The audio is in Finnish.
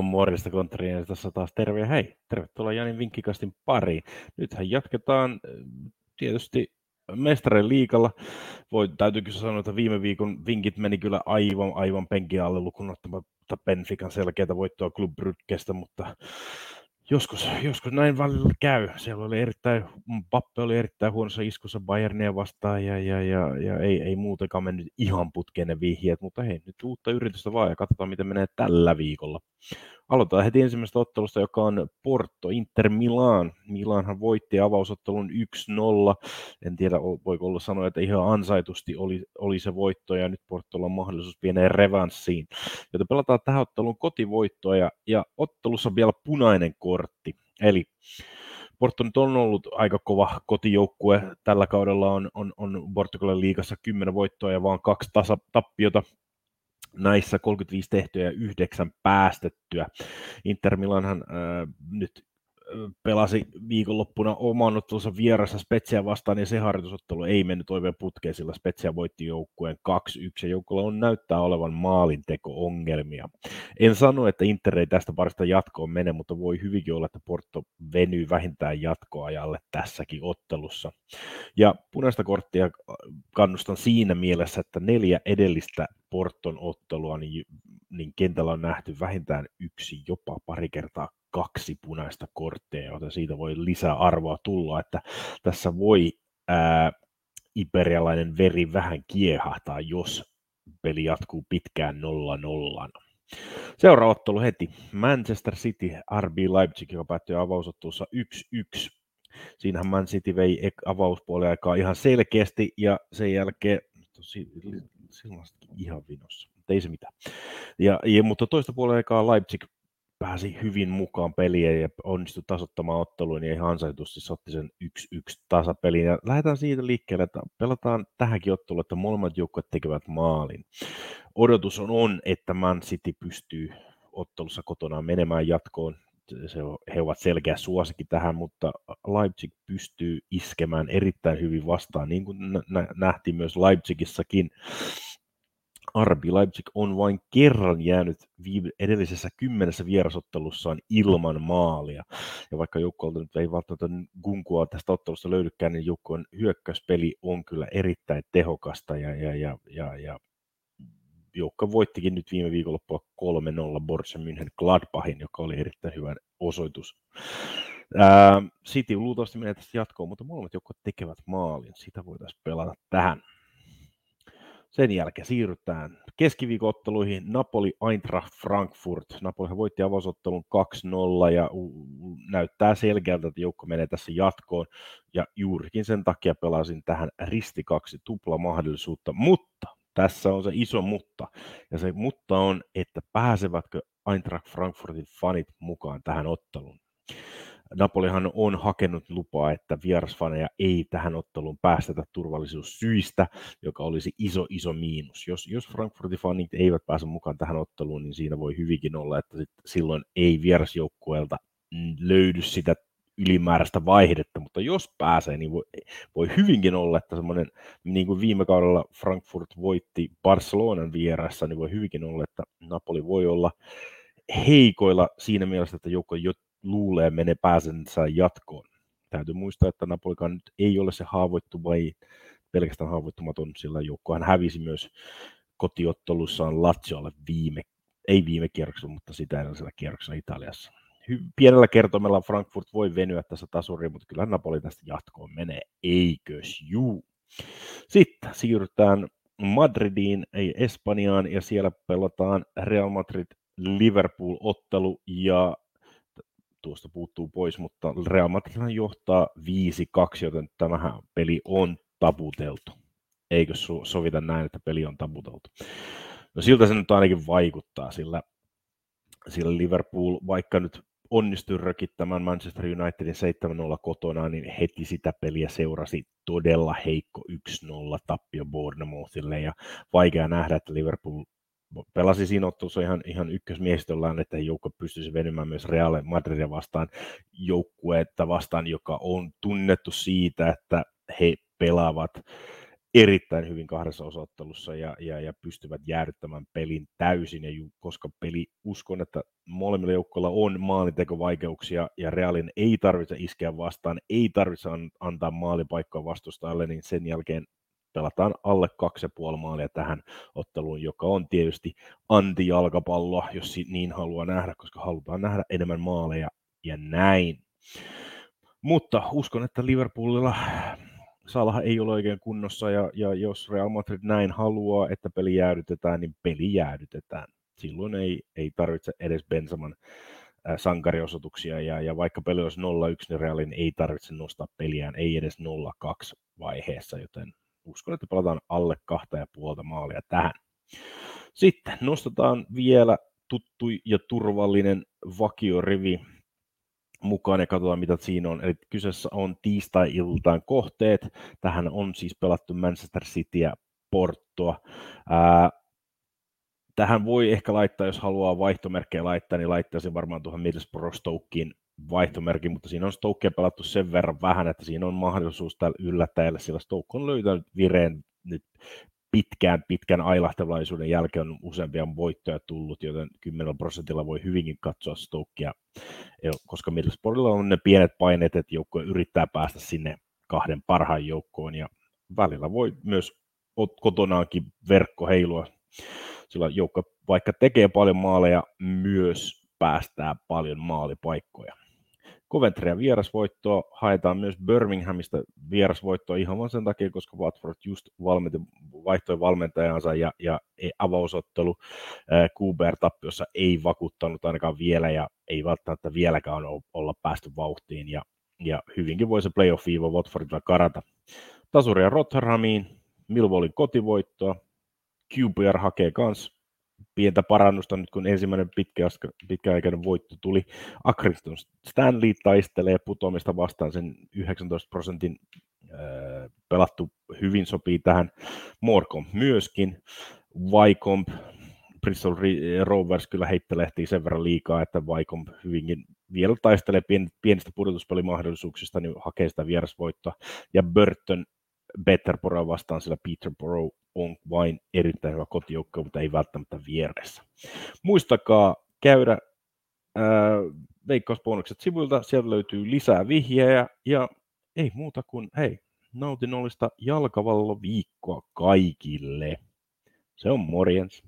on Muorista Kontriin ja tässä taas terve. Hei, tervetuloa Janin vinkkikastin pariin. Nythän jatketaan tietysti Mestarien liigalla. Täytyy kyllä sanoa, että viime viikon vinkit meni kyllä aivan penkin alle lukuun ottamatta Benfican selkeää voittoa Club Bryggestä, mutta joskus näin välillä käy. Siellä oli Bappe oli erittäin huonossa iskussa Bayernia vastaan ja ei muutenkaan mennyt ihan putkeen ne vihjeet, mutta hei, nyt uutta yritystä vaan ja katsotaan miten menee tällä viikolla. Aloitetaan heti ensimmäisestä ottelusta, joka on Porto Inter Milan. Milanhan voitti avausottelun 1-0. En tiedä, voiko olla sanoa, että ihan ansaitusti oli se voitto ja nyt Portolla on mahdollisuus pieneen revanssiin. Joten pelataan tähän otteluun kotivoittoa ja ottelussa vielä punainen kortti. Eli Porto nyt on ollut aika kova kotijoukkue. Tällä kaudella on Portugalin liigassa 10 voittoa ja vaan 2 tasatappiota. Näissä 35 tehtyä ja 9 päästettyä. Inter Milanhan nyt pelasi viikonloppuna oman ottelunsa vieressä Speziaa vastaan, ja se harjoitusottelu ei mennyt oikein putkeen, sillä Spezia voitti joukkueen 2-1, ja joukkueella on näyttää olevan maalinteko-ongelmia. En sano, että Inter ei tästä parista jatkoon mene, mutta voi hyvinkin olla, että Porto venyy vähintään jatkoajalle tässäkin ottelussa. Ja punaista korttia kannustan siinä mielessä, että 4 edellistä Porton ottelua, niin kentällä on nähty vähintään 1, jopa pari kertaa 2 punaista korttia, joten siitä voi lisää arvoa tulla, että tässä voi iberialainen veri vähän kiehahtaa, jos peli jatkuu pitkään 0-0. Seuraava ottelu heti. Manchester City, RB Leipzig, joka päättyi avausottelussa 1-1. Siinähän Man City vei avauspuoliaikaa ihan selkeästi, ja sen jälkeen silmästikin ihan vinossa, mutta ei se mitään. Mutta toista puoliaikaa Leipzig pääsi hyvin mukaan peliin ja onnistui tasoittamaan ottelun ja ihan ansaitusti sotti sen 1-1 tasapeliin. Ja lähdetään siitä liikkeelle, että pelataan tähänkin otteluun, että molemmat joukkueet tekevät maalin. Odotus on, että Man City pystyy ottelussa kotonaan menemään jatkoon. He ovat selkeä suosikki tähän, mutta Leipzig pystyy iskemään erittäin hyvin vastaan, niin kuin nähtiin myös Leipzigissäkin. RB Leipzig on vain kerran jäänyt edellisessä 10 vierasottelussaan ilman maalia. Ja vaikka joukkueelta nyt ei välttämättä gunkua tästä ottelusta löydykään, niin joukkueen hyökkäyspeli on kyllä erittäin tehokasta. Ja joukkue voittikin nyt viime viikonloppua 3-0 Borussia Mönchengladbachin, joka oli erittäin hyvä osoitus. City luultavasti menee tästä jatkoon, mutta molemmat joukkueet tekevät maalin. Sitä voitaisiin pelata tähän. Sen jälkeen siirrytään keskiviikotteluihin. Napoli Eintracht Frankfurt. Napoli voitti avausottelun 2-0 ja näyttää selkeältä, että joukko menee tässä jatkoon. Ja juurikin sen takia pelasin tähän risti 2 tuplamahdollisuutta. Mutta tässä on se iso mutta. Ja se mutta on, että pääsevätkö Eintracht Frankfurtin fanit mukaan tähän otteluun. Napolihan on hakenut lupaa, että vierasfaneja ei tähän otteluun päästetä turvallisuussyistä, joka olisi iso miinus. Jos Frankfurtin fanit eivät pääse mukaan tähän otteluun, niin siinä voi hyvinkin olla, että silloin ei vierasjoukkueelta löydy sitä ylimääräistä vaihdetta, mutta jos pääsee, niin voi hyvinkin olla, että semmoinen, niin kuin viime kaudella Frankfurt voitti Barcelonan vieressä, niin voi hyvinkin olla, että Napoli voi olla heikoilla siinä mielessä, että joukko luulee menee pääsensä jatkoon. Täytyy muistaa, että Napolikaan nyt ei ole se haavoittu vai pelkästään haavoittumaton, sillä joukkohan hävisi myös kotiottelussaan Laziolle ei viime kierroksella, mutta sitä edellisellä kierroksella Italiassa. Pienellä kertomella Frankfurt voi venyä tässä tasuriin, mutta kyllä Napoli tästä jatkoon menee, eikös juu. Sitten siirrytään Madridiin, ei Espanjaan, ja siellä pelataan Real Madrid Liverpool-ottelu, ja tuosta puuttuu pois, mutta Real Madridhan johtaa 5-2, joten tämähän peli on taputeltu. Eikö sovita näin, että peli on taputeltu? No siltä se nyt ainakin vaikuttaa, sillä Liverpool, vaikka nyt onnistui rökittämään Manchester Unitedin 7-0 kotona, niin heti sitä peliä seurasi todella heikko 1-0 tappio Bournemouthille, ja vaikea nähdä, että Liverpool pelasi siinä ottelussa ihan ykkösmiehistöllään, että joukko pystyisi venymään myös Real Madridia vastaan, joukkuetta vastaan, joka on tunnettu siitä, että he pelaavat erittäin hyvin kahdessa osattelussa ja pystyvät jäädyttämään pelin täysin. Ja koska peli, uskon, että molemmilla joukkoilla on maalintekovaikeuksia ja Realin ei tarvitse iskeä vastaan, ei tarvitse antaa maalipaikkaa vastustajalle, niin sen jälkeen pelataan alle 2,5 maalia tähän otteluun, joka on tietysti antijalkapalloa, jos niin haluaa nähdä, koska halutaan nähdä enemmän maaleja ja näin. Mutta uskon, että Liverpoolilla Salah ei ole oikein kunnossa, ja jos Real Madrid näin haluaa, että peli jäädytetään, niin peli jäädytetään. Silloin ei tarvitse edes Benzeman sankariosoituksia, ja vaikka peli olisi 0-1, niin Realin ei tarvitse nostaa peliään, ei edes 0-2 vaiheessa, joten uskon, että palataan alle 2,5 maalia tähän. Sitten nostetaan vielä tuttu ja turvallinen vakiorivi mukaan ja katsotaan, mitä siinä on. Eli kyseessä on tiistai-iltaan kohteet. Tähän on siis pelattu Manchester Cityä, Portoa. Tähän voi ehkä laittaa, jos haluaa vaihtomerkkejä laittaa, niin laittaisin varmaan tuohon Middlesbrough Stokeen vaihtomerkki, mutta siinä on Stokea pelattu sen verran vähän, että siinä on mahdollisuus tällä yllättäjällä, sillä Stoke on löytänyt vireen nyt pitkän ailahtelaisuuden jälkeen on useampia voittoja tullut, joten 10% voi hyvinkin katsoa Stokea, koska Middlesbroughilla on ne pienet paineet, että joukkue yrittää päästä sinne 2 parhaan joukkoon, ja välillä voi myös kotonaankin verkko heilua, sillä joukko vaikka tekee paljon maaleja, myös päästää paljon maalipaikkoja. Coventryn vierasvoittoa haetaan myös Birminghamista vierasvoittoa ihan vain sen takia, koska Watford just vaihtoi valmentajansa ja avausottelu QPR-tappiossa ei vakuuttanut ainakaan vielä ja ei välttämättä vieläkään olla päästy vauhtiin ja hyvinkin voi se playoff-viiva Watfordilla karata. Tasuria Rotherhamiin, Millwallin kotivoittoa, QPR hakee kans pientä parannusta nyt, kun ensimmäinen pitkäaikainen voitto tuli. Accrington Stanley taistelee putoamista vastaan, sen 19% pelattu hyvin sopii tähän. Morecambe myöskin. Wycombe, Bristol Rovers kyllä heittelehtii sen verran liikaa, että Wycombe hyvinkin vielä taistelee pienistä pudotuspelimahdollisuuksista, niin hakee sitä vierasvoittoa. Ja Burton Peterborough vastaan, sillä Peterborough on vain erittäin hyvä kotijoukko, mutta ei välttämättä vieressä. Muistakaa käydä Veikkausbonukset sivuilta, siellä löytyy lisää vihjejä ja ei muuta kuin hei, nautinnollista jalkavalloviikkoa kaikille. Se on morjens.